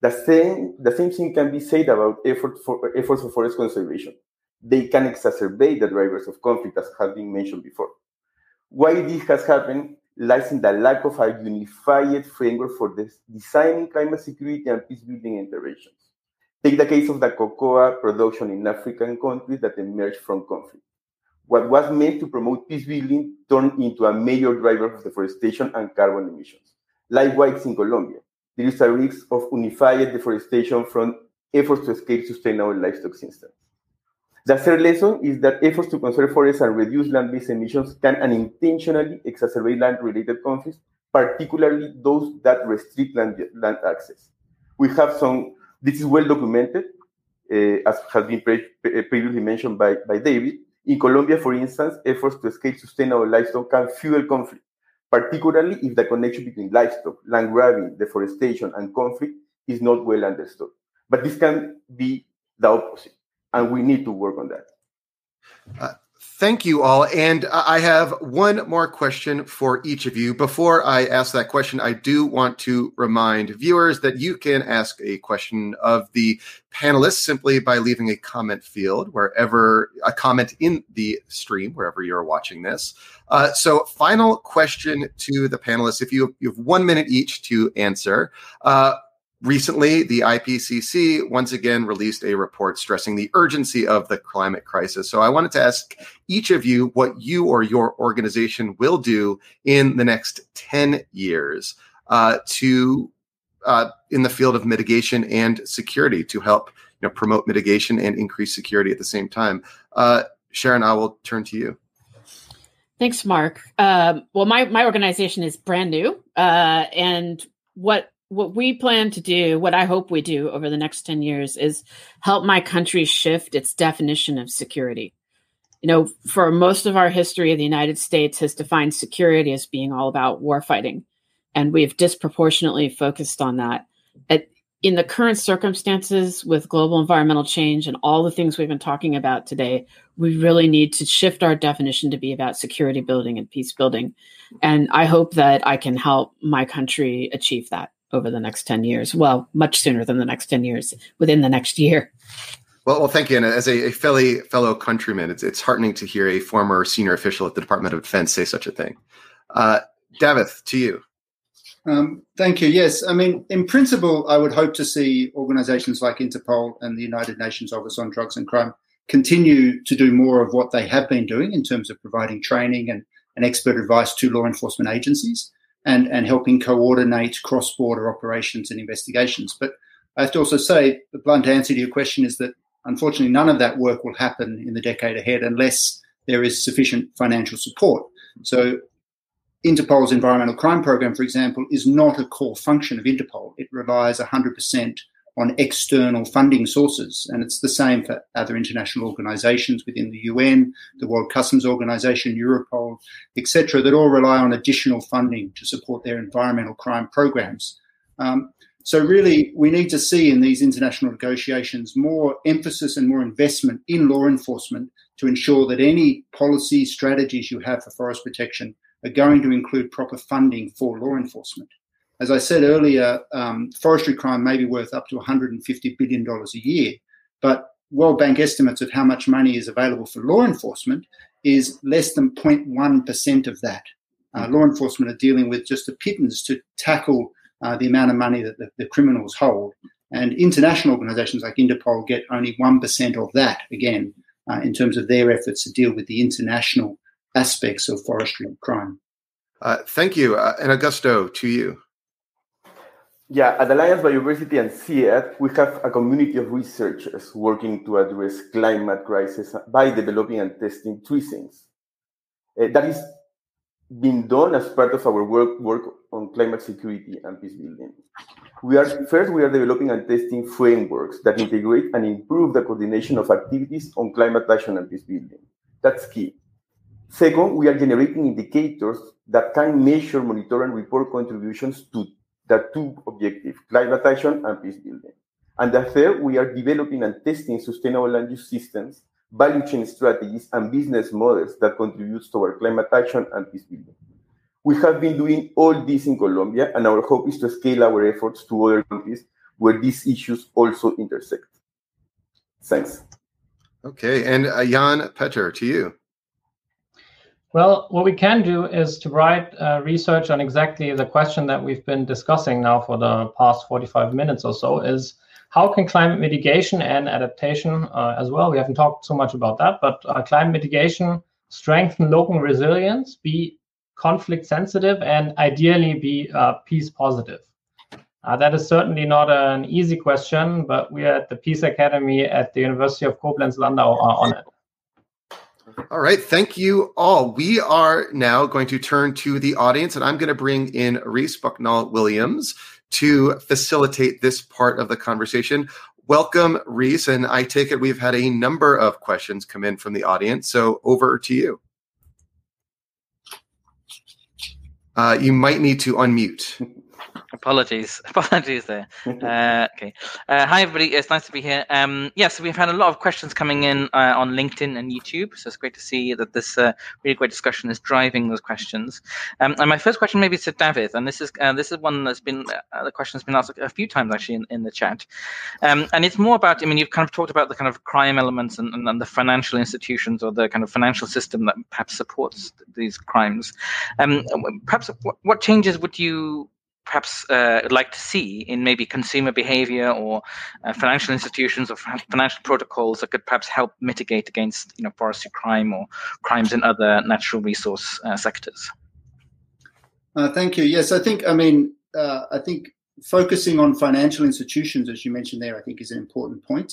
The same thing can be said about efforts for forest conservation. They can exacerbate the drivers of conflict, as has been mentioned before. Why this has happened lies in the lack of a unified framework for designing climate security and peace-building interventions. Take the case of the cocoa production in African countries that emerged from conflict. What was meant to promote peace-building turned into a major driver of deforestation and carbon emissions. Likewise, in Colombia, there is a risk of unified deforestation from efforts to escape sustainable livestock systems. The third lesson is that efforts to conserve forests and reduce land-based emissions can unintentionally exacerbate land-related conflicts, particularly those that restrict land access. We have some, this is well documented, as has been previously mentioned by David. In Colombia, for instance, efforts to escape sustainable livestock can fuel conflict, particularly if the connection between livestock, land grabbing, deforestation, and conflict is not well understood. But this can be the opposite, and we need to work on that. Thank you all. And I have one more question for each of you. Before I ask that question, I do want to remind viewers that you can ask a question of the panelists simply by leaving a comment field wherever, a comment in the stream, wherever you're watching this. So final question to the panelists. If you have 1 minute each to answer, recently, the IPCC once again released a report stressing the urgency of the climate crisis. So I wanted to ask each of you what you or your organization will do in the next 10 years in the field of mitigation and security to help promote mitigation and increase security at the same time. Sharon, I will turn to you. Thanks, Mark. Well, my organization is brand new, and what we plan to do, what I hope we do over the next 10 years is help my country shift its definition of security. For most of our history, the United States has defined security as being all about war fighting, and we've disproportionately focused on that. In the current circumstances with global environmental change and all the things we've been talking about today, we really need to shift our definition to be about security building and peace building. And I hope that I can help my country achieve that over the next 10 years. Well, much sooner than the next 10 years, within the next year. Well, thank you. And as a fellow countryman, it's heartening to hear a former senior official at the Department of Defense say such a thing. Dhavith, to you. Thank you. Yes, I mean, in principle, I would hope to see organizations like Interpol and the United Nations Office on Drugs and Crime continue to do more of what they have been doing in terms of providing training and expert advice to law enforcement agencies and helping coordinate cross-border operations and investigations. But I have to also say the blunt answer to your question is that unfortunately none of that work will happen in the decade ahead unless there is sufficient financial support. So Interpol's environmental crime program, for example, is not a core function of Interpol. It relies 100% on external funding sources, and it's the same for other international organisations within the UN, the World Customs Organisation, Europol, etc., that all rely on additional funding to support their environmental crime programs. So really we need to see in these international negotiations more emphasis and more investment in law enforcement to ensure that any policy strategies you have for forest protection are going to include proper funding for law enforcement. As I said earlier, forestry crime may be worth up to $150 billion a year, but World Bank estimates of how much money is available for law enforcement is less than 0.1% of that. Law enforcement are dealing with just a pittance to tackle the amount of money that the criminals hold. And international organisations like Interpol get only 1% of that, again, in terms of their efforts to deal with the international aspects of forestry and crime. Thank you. And Augusto, to you. Yeah, at Alliance Bioversity and CIAT, we have a community of researchers working to address climate crisis by developing and testing tree sinks. That is being done as part of our work on climate security and peace building. We are developing and testing frameworks that integrate and improve the coordination of activities on climate action and peace building. That's key. Second, we are generating indicators that can measure, monitor, and report contributions to the two objectives, climate action and peace building. And the third, we are developing and testing sustainable land use systems, value chain strategies, and business models that contribute toward climate action and peace building. We have been doing all this in Colombia, and our hope is to scale our efforts to other countries where these issues also intersect. Thanks. Okay, and Jan Peter, to you. Well, what we can do is to write research on exactly the question that we've been discussing now for the past 45 minutes or so, is how can climate mitigation and adaptation as well, we haven't talked so much about that, but climate mitigation strengthen local resilience, be conflict sensitive, and ideally be peace positive. That is certainly not an easy question, but we are at the Peace Academy at the University of Koblenz-Landau on it. All right. Thank you all. We are now going to turn to the audience, and I'm going to bring in Reece Bucknall-Williams to facilitate this part of the conversation. Welcome, Reece, and I take it we've had a number of questions come in from the audience, so over to you. You might need to unmute. Apologies there. Okay. Hi, everybody. It's nice to be here. So we've had a lot of questions coming in on LinkedIn and YouTube. So it's great to see that this really great discussion is driving those questions. And my first question maybe is to Dhavith, and this is one that's been the question's been asked a few times actually in the chat, and it's more about. I mean, you've kind of talked about the kind of crime elements and the financial institutions or the kind of financial system that perhaps supports these crimes. Perhaps what changes would you like to see in maybe consumer behavior or financial institutions or financial protocols that could perhaps help mitigate against, forestry crime or crimes in other natural resource sectors? Thank you. Yes, I think focusing on financial institutions, as you mentioned there, I think is an important point.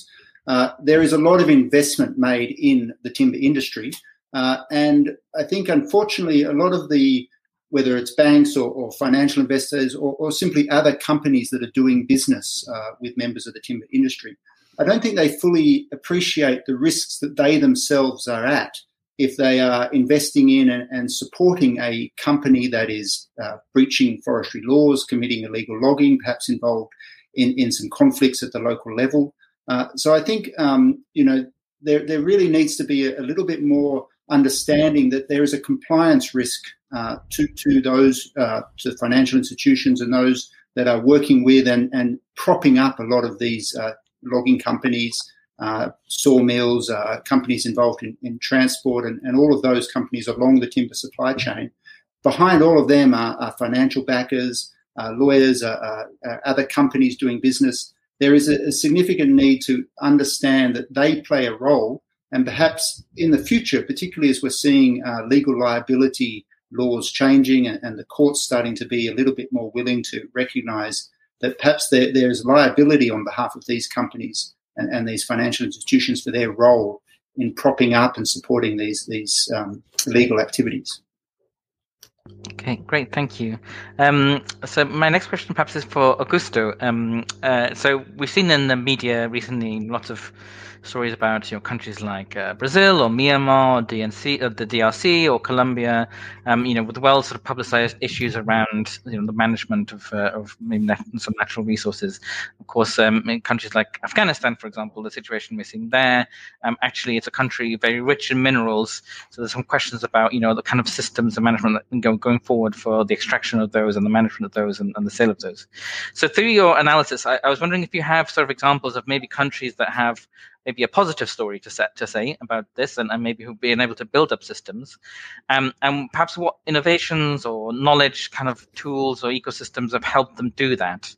There is a lot of investment made in the timber industry. And I think, unfortunately, a lot of the whether it's banks or financial investors or simply other companies that are doing business with members of the timber industry, I don't think they fully appreciate the risks that they themselves are at if they are investing in and supporting a company that is breaching forestry laws, committing illegal logging, perhaps involved in some conflicts at the local level. So I think, there really needs to be a little bit more understanding that there is a compliance risk to those to financial institutions and those that are working with and propping up a lot of these logging companies, sawmills, companies involved in transport and all of those companies along the timber supply chain. Behind all of them are financial backers, lawyers, other companies doing business. There is a significant need to understand that they play a role And perhaps in the future, particularly as we're seeing legal liability laws changing and the courts starting to be a little bit more willing to recognise that perhaps there is liability on behalf of these companies and these financial institutions for their role in propping up and supporting these illegal activities. Okay, great, thank you. So my next question perhaps is for Augusto. So we've seen in the media recently lots of stories about countries like Brazil or Myanmar, the DRC or Colombia, with well sort of publicized issues around the management of maybe some natural resources. Of course, in countries like Afghanistan, for example, the situation we're seeing there, actually it's a country very rich in minerals. So there's some questions about the kind of systems and management that can go going forward for the extraction of those and the management of those and the sale of those. So through your analysis, I was wondering if you have sort of examples of maybe countries that have maybe a positive story to say about this and maybe who've been able to build up systems. And perhaps what innovations or knowledge kind of tools or ecosystems have helped them do that?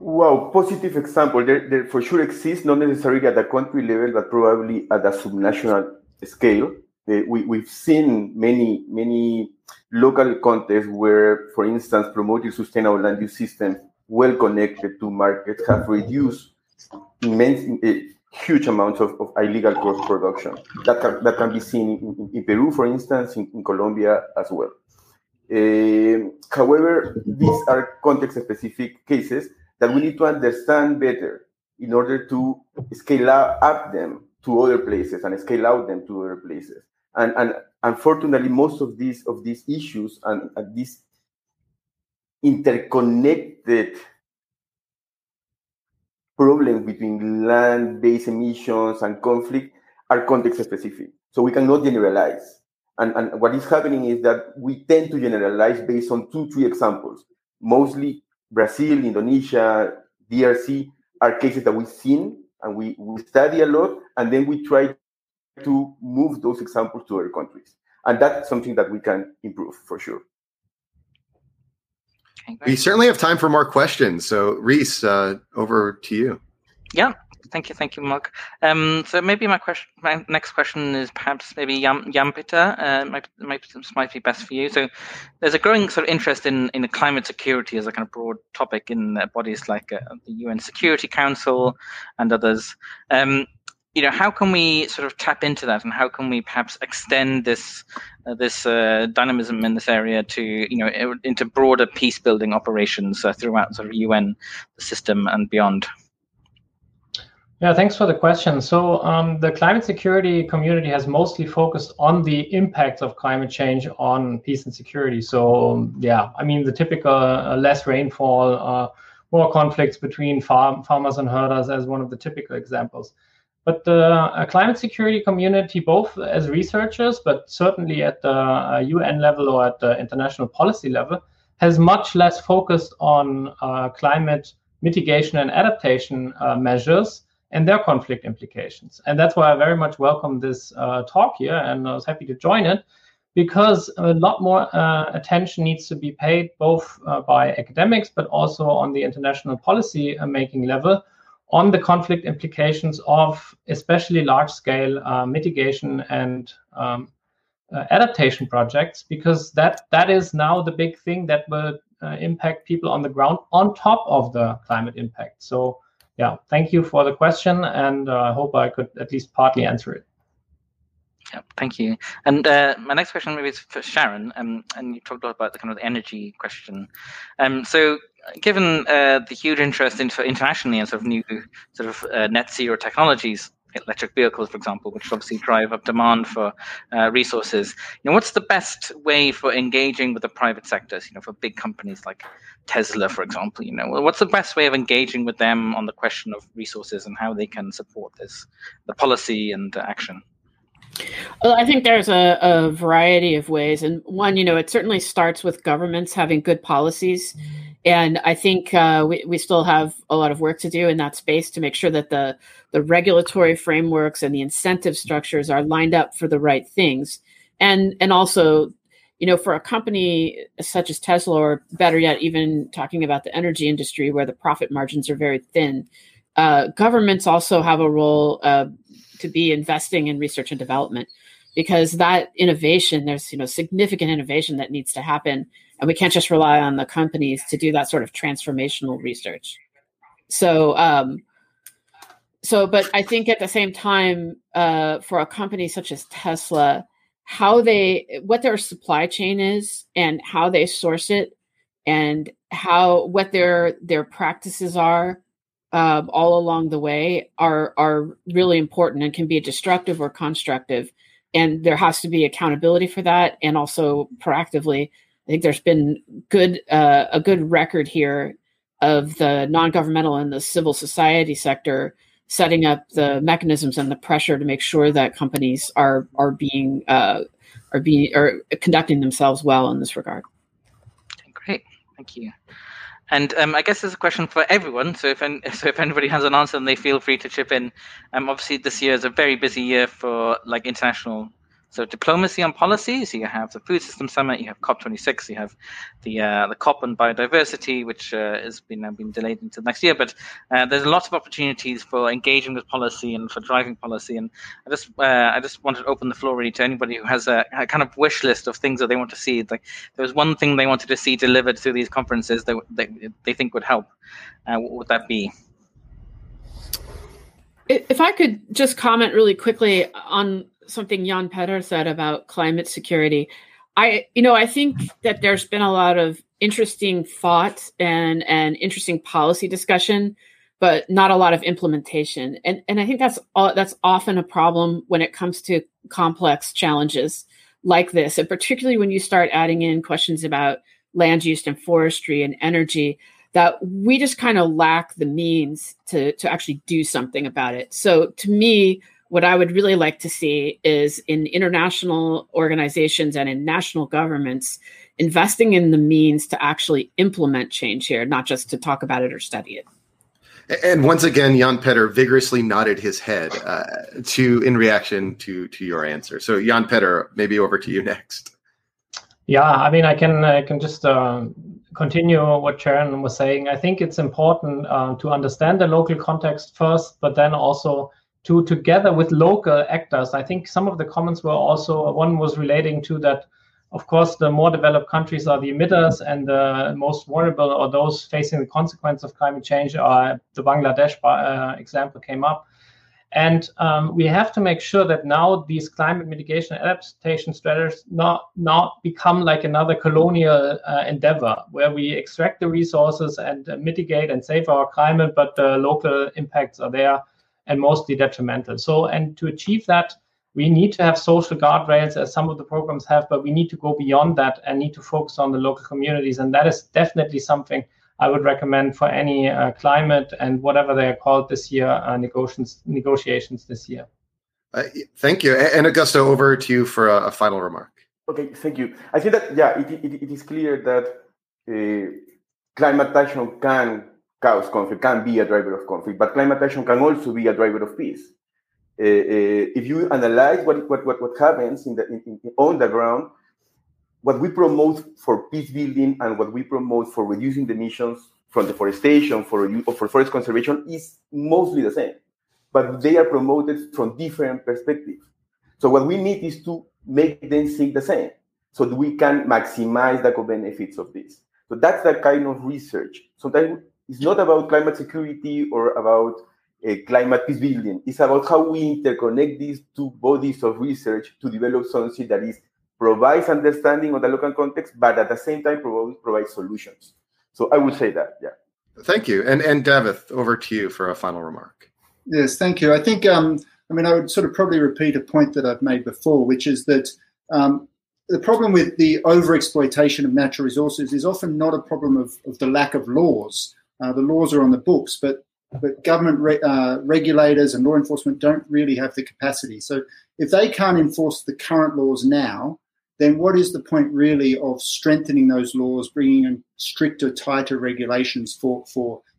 Wow, positive example. There for sure exists, not necessarily at the country level, but probably at a subnational scale. We've seen many local contests where, for instance, promoting sustainable land use systems well connected to markets have reduced huge amounts of illegal cross production. That can be seen in Peru, for instance, in Colombia as well. However, these are context-specific cases that we need to understand better in order to scale up them to other places and scale out them to other places. And unfortunately, most of these issues and these interconnected problems between land-based emissions and conflict are context-specific. So we cannot generalize. And what is happening is that we tend to generalize based on 2-3 examples. Mostly Brazil, Indonesia, DRC are cases that we've seen and we study a lot, and then we try to move those examples to other countries. And that's something that we can improve for sure. We certainly have time for more questions. So, Reece, over to you. Yeah, thank you, Mark. So maybe my next question is perhaps maybe Jan Peter. Might be best for you. So, there's a growing sort of interest in climate security as a kind of broad topic in bodies like the UN Security Council and others. How can we sort of tap into that, and how can we perhaps extend this dynamism in this area to into broader peace building operations throughout sort of UN system and beyond? Yeah, thanks for the question. So the climate security community has mostly focused on the impacts of climate change on peace and security. So yeah, I mean the typical less rainfall, more conflicts between farmers and herders as one of the typical examples. But the climate security community, both as researchers, but certainly at the UN level or at the international policy level, has much less focused on climate mitigation and adaptation measures and their conflict implications. And that's why I very much welcome this talk here, and I was happy to join it, because a lot more attention needs to be paid both by academics, but also on the international policy making level, on the conflict implications of especially large-scale mitigation and adaptation projects, because that is now the big thing that will impact people on the ground on top of the climate impact. So, yeah, thank you for the question, and I hope I could at least partly answer it. Yeah, thank you. And my next question maybe is for Sharon, and you talked a lot about the kind of the energy question. So given the huge interest internationally in sort of new sort of net zero technologies, electric vehicles, for example, which obviously drive up demand for resources, what's the best way for engaging with the private sectors, for big companies like Tesla, for example, what's the best way of engaging with them on the question of resources and how they can support this, the policy and action? Well, I think there's a variety of ways. And one, it certainly starts with governments having good policies. And I think we still have a lot of work to do in that space to make sure that the regulatory frameworks and the incentive structures are lined up for the right things. And also, for a company such as Tesla, or better yet, even talking about the energy industry where the profit margins are very thin, Governments also have a role to be investing in research and development, because that innovation, there's significant innovation that needs to happen, and we can't just rely on the companies to do that sort of transformational research. So, but I think at the same time, for a company such as Tesla, what their supply chain is and how they source it, and what their practices are all along the way are really important and can be destructive or constructive. And there has to be accountability for that, and also proactively. I think there's been a good record here of the non-governmental and the civil society sector setting up the mechanisms and the pressure to make sure that companies are conducting themselves well in this regard. Great, thank you. And I guess there's a question for everyone. So if anybody has an answer, then they feel free to chip in. Obviously, this year is a very busy year for international diplomacy on policy. So you have the Food System Summit, you have COP26, you have the COP on biodiversity, which has been delayed until next year. But there's lots of opportunities for engaging with policy and for driving policy. And I just wanted to open the floor really to anybody who has a kind of wish list of things that they want to see. It's like there was one thing they wanted to see delivered through these conferences that they think would help. What would that be? If I could just comment really quickly on something Jan Peter said about climate security. I think that there's been a lot of interesting thought and interesting policy discussion, but not a lot of implementation. And I think that's often a problem when it comes to complex challenges like this. And particularly when you start adding in questions about land use and forestry and energy, that we just kind of lack the means to actually do something about it. So to me, what I would really like to see is in international organizations and in national governments investing in the means to actually implement change here, not just to talk about it or study it. And once again, Jan Peter vigorously nodded his head in reaction to your answer. So Jan Peter, maybe over to you next. Yeah, I can just continue what Sharon was saying. I think it's important to understand the local context first, but then also to together with local actors. I think some of the comments were also, one was relating to that, of course, the more developed countries are the emitters, and the most vulnerable or those facing the consequence of climate change are the Bangladesh example came up. And we have to make sure that now these climate mitigation adaptation strategies not become like another colonial endeavor where we extract the resources and mitigate and save our climate, but the local impacts are there and mostly detrimental. So, and to achieve that, we need to have social guardrails, as some of the programs have, but we need to go beyond that and need to focus on the local communities. And that is definitely something I would recommend for any climate and whatever they are called this year, negotiations this year. Thank you. And Augusto, over to you for a final remark. Okay, thank you. I think that, it is clear that climate action can cause conflict, can be a driver of conflict, but climate action can also be a driver of peace. If you analyze what happens on the ground, what we promote for peace building and what we promote for reducing the emissions from deforestation for forest conservation is mostly the same, but they are promoted from different perspectives. So what we need is to make them seem the same so that we can maximize the co-benefits of this. So that's the kind of research. Sometimes it's not about climate security or about climate peace building. It's about how we interconnect these two bodies of research to develop something that provides understanding of the local context, but at the same time provides solutions. So I would say that, yeah. Thank you. And Dhavith, over to you for a final remark. Yes, thank you. I think, I would sort of probably repeat a point that I've made before, which is that the problem with the overexploitation of natural resources is often not a problem of the lack of laws. The laws are on the books, but government regulators and law enforcement don't really have the capacity. So if they can't enforce the current laws now, then what is the point really of strengthening those laws, bringing in stricter, tighter regulations for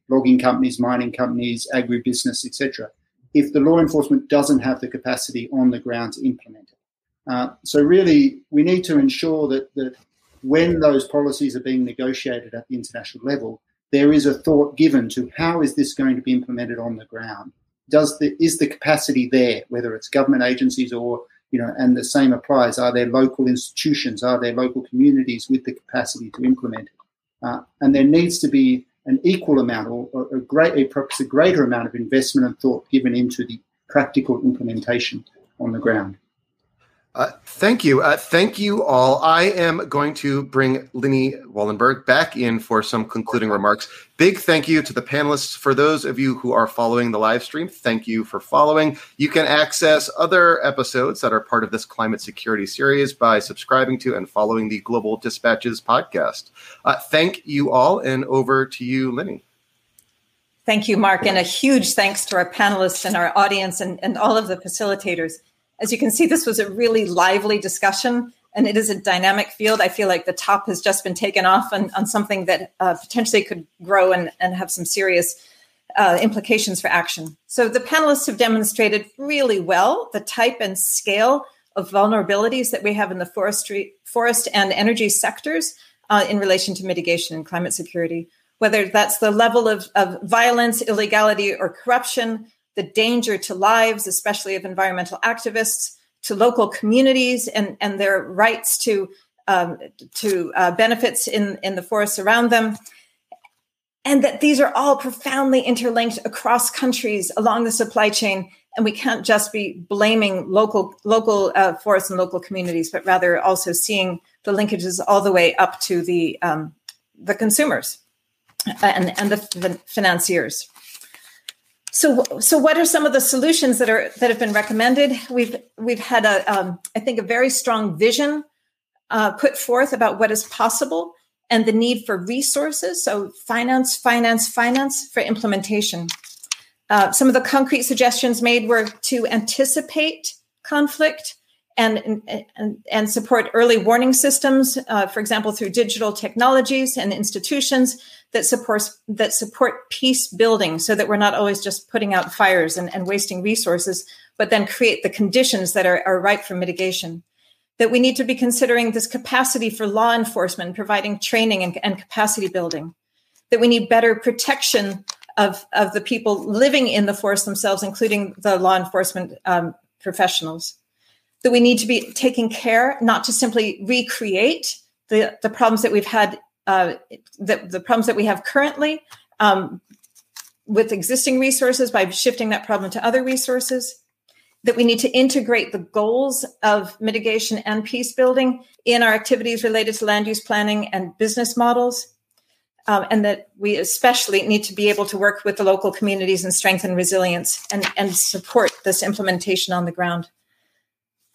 logging companies, mining companies, agribusiness, etc., if the law enforcement doesn't have the capacity on the ground to implement it? So really we need to ensure that when those policies are being negotiated at the international level, there is a thought given to how is this going to be implemented on the ground? Is the capacity there, whether it's government agencies or, you know, and the same applies. Are there local institutions? Are there local communities with the capacity to implement it? And there needs to be an equal amount or perhaps a greater amount of investment and thought given into the practical implementation on the ground. Thank you. Thank you all. I am going to bring Lini Wallenberg back in for some concluding remarks. Big thank you to the panelists. For those of you who are following the live stream, thank you for following. You can access other episodes that are part of this climate security series by subscribing to and following the Global Dispatches podcast. Thank you all, and over to you, Lini. Thank you, Mark, and a huge thanks to our panelists and our audience and all of the facilitators. As you can see, this was a really lively discussion, and it is a dynamic field. I feel like the top has just been taken off on something that potentially could grow and have some serious implications for action. So the panelists have demonstrated really well the type and scale of vulnerabilities that we have in the forest and energy sectors in relation to mitigation and climate security, whether that's the level of violence, illegality, or corruption, the danger to lives, especially of environmental activists, to local communities and their rights to benefits in the forests around them. And that these are all profoundly interlinked across countries along the supply chain. And we can't just be blaming local forests and local communities, but rather also seeing the linkages all the way up to the consumers and the financiers. So what are some of the solutions that have been recommended? We've had a very strong vision put forth about what is possible and the need for resources. So finance for implementation. Some of the concrete suggestions made were to anticipate conflict and support early warning systems, for example, through digital technologies and institutions that support peace building so that we're not always just putting out fires and wasting resources, but then create the conditions that are ripe for mitigation. That we need to be considering this capacity for law enforcement, providing training and capacity building. That we need better protection of the people living in the forest themselves, including the law enforcement professionals. That we need to be taking care not to simply recreate the problems that we've had, the problems that we have currently with existing resources by shifting that problem to other resources. That we need to integrate the goals of mitigation and peace building in our activities related to land use planning and business models. And that we especially need to be able to work with the local communities and strengthen resilience and support this implementation on the ground.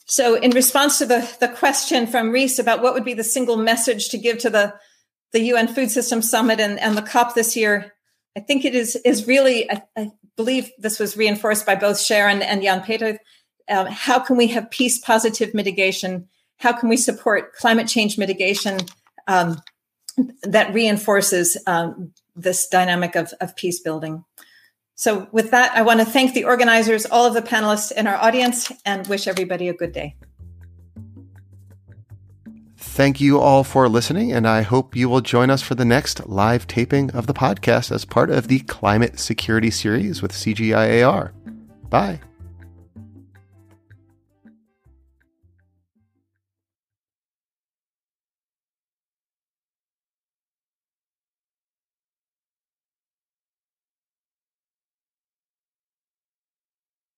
So in response to the question from Reece about what would be the single message to give to the UN Food System Summit and the COP this year, I think it is really, I believe this was reinforced by both Sharon and Jan Peter, how can we have peace positive mitigation? How can we support climate change mitigation that reinforces this dynamic of peace building? So with that, I want to thank the organizers, all of the panelists in our audience, and wish everybody a good day. Thank you all for listening, and I hope you will join us for the next live taping of the podcast as part of the Climate Security Series with CGIAR. Bye.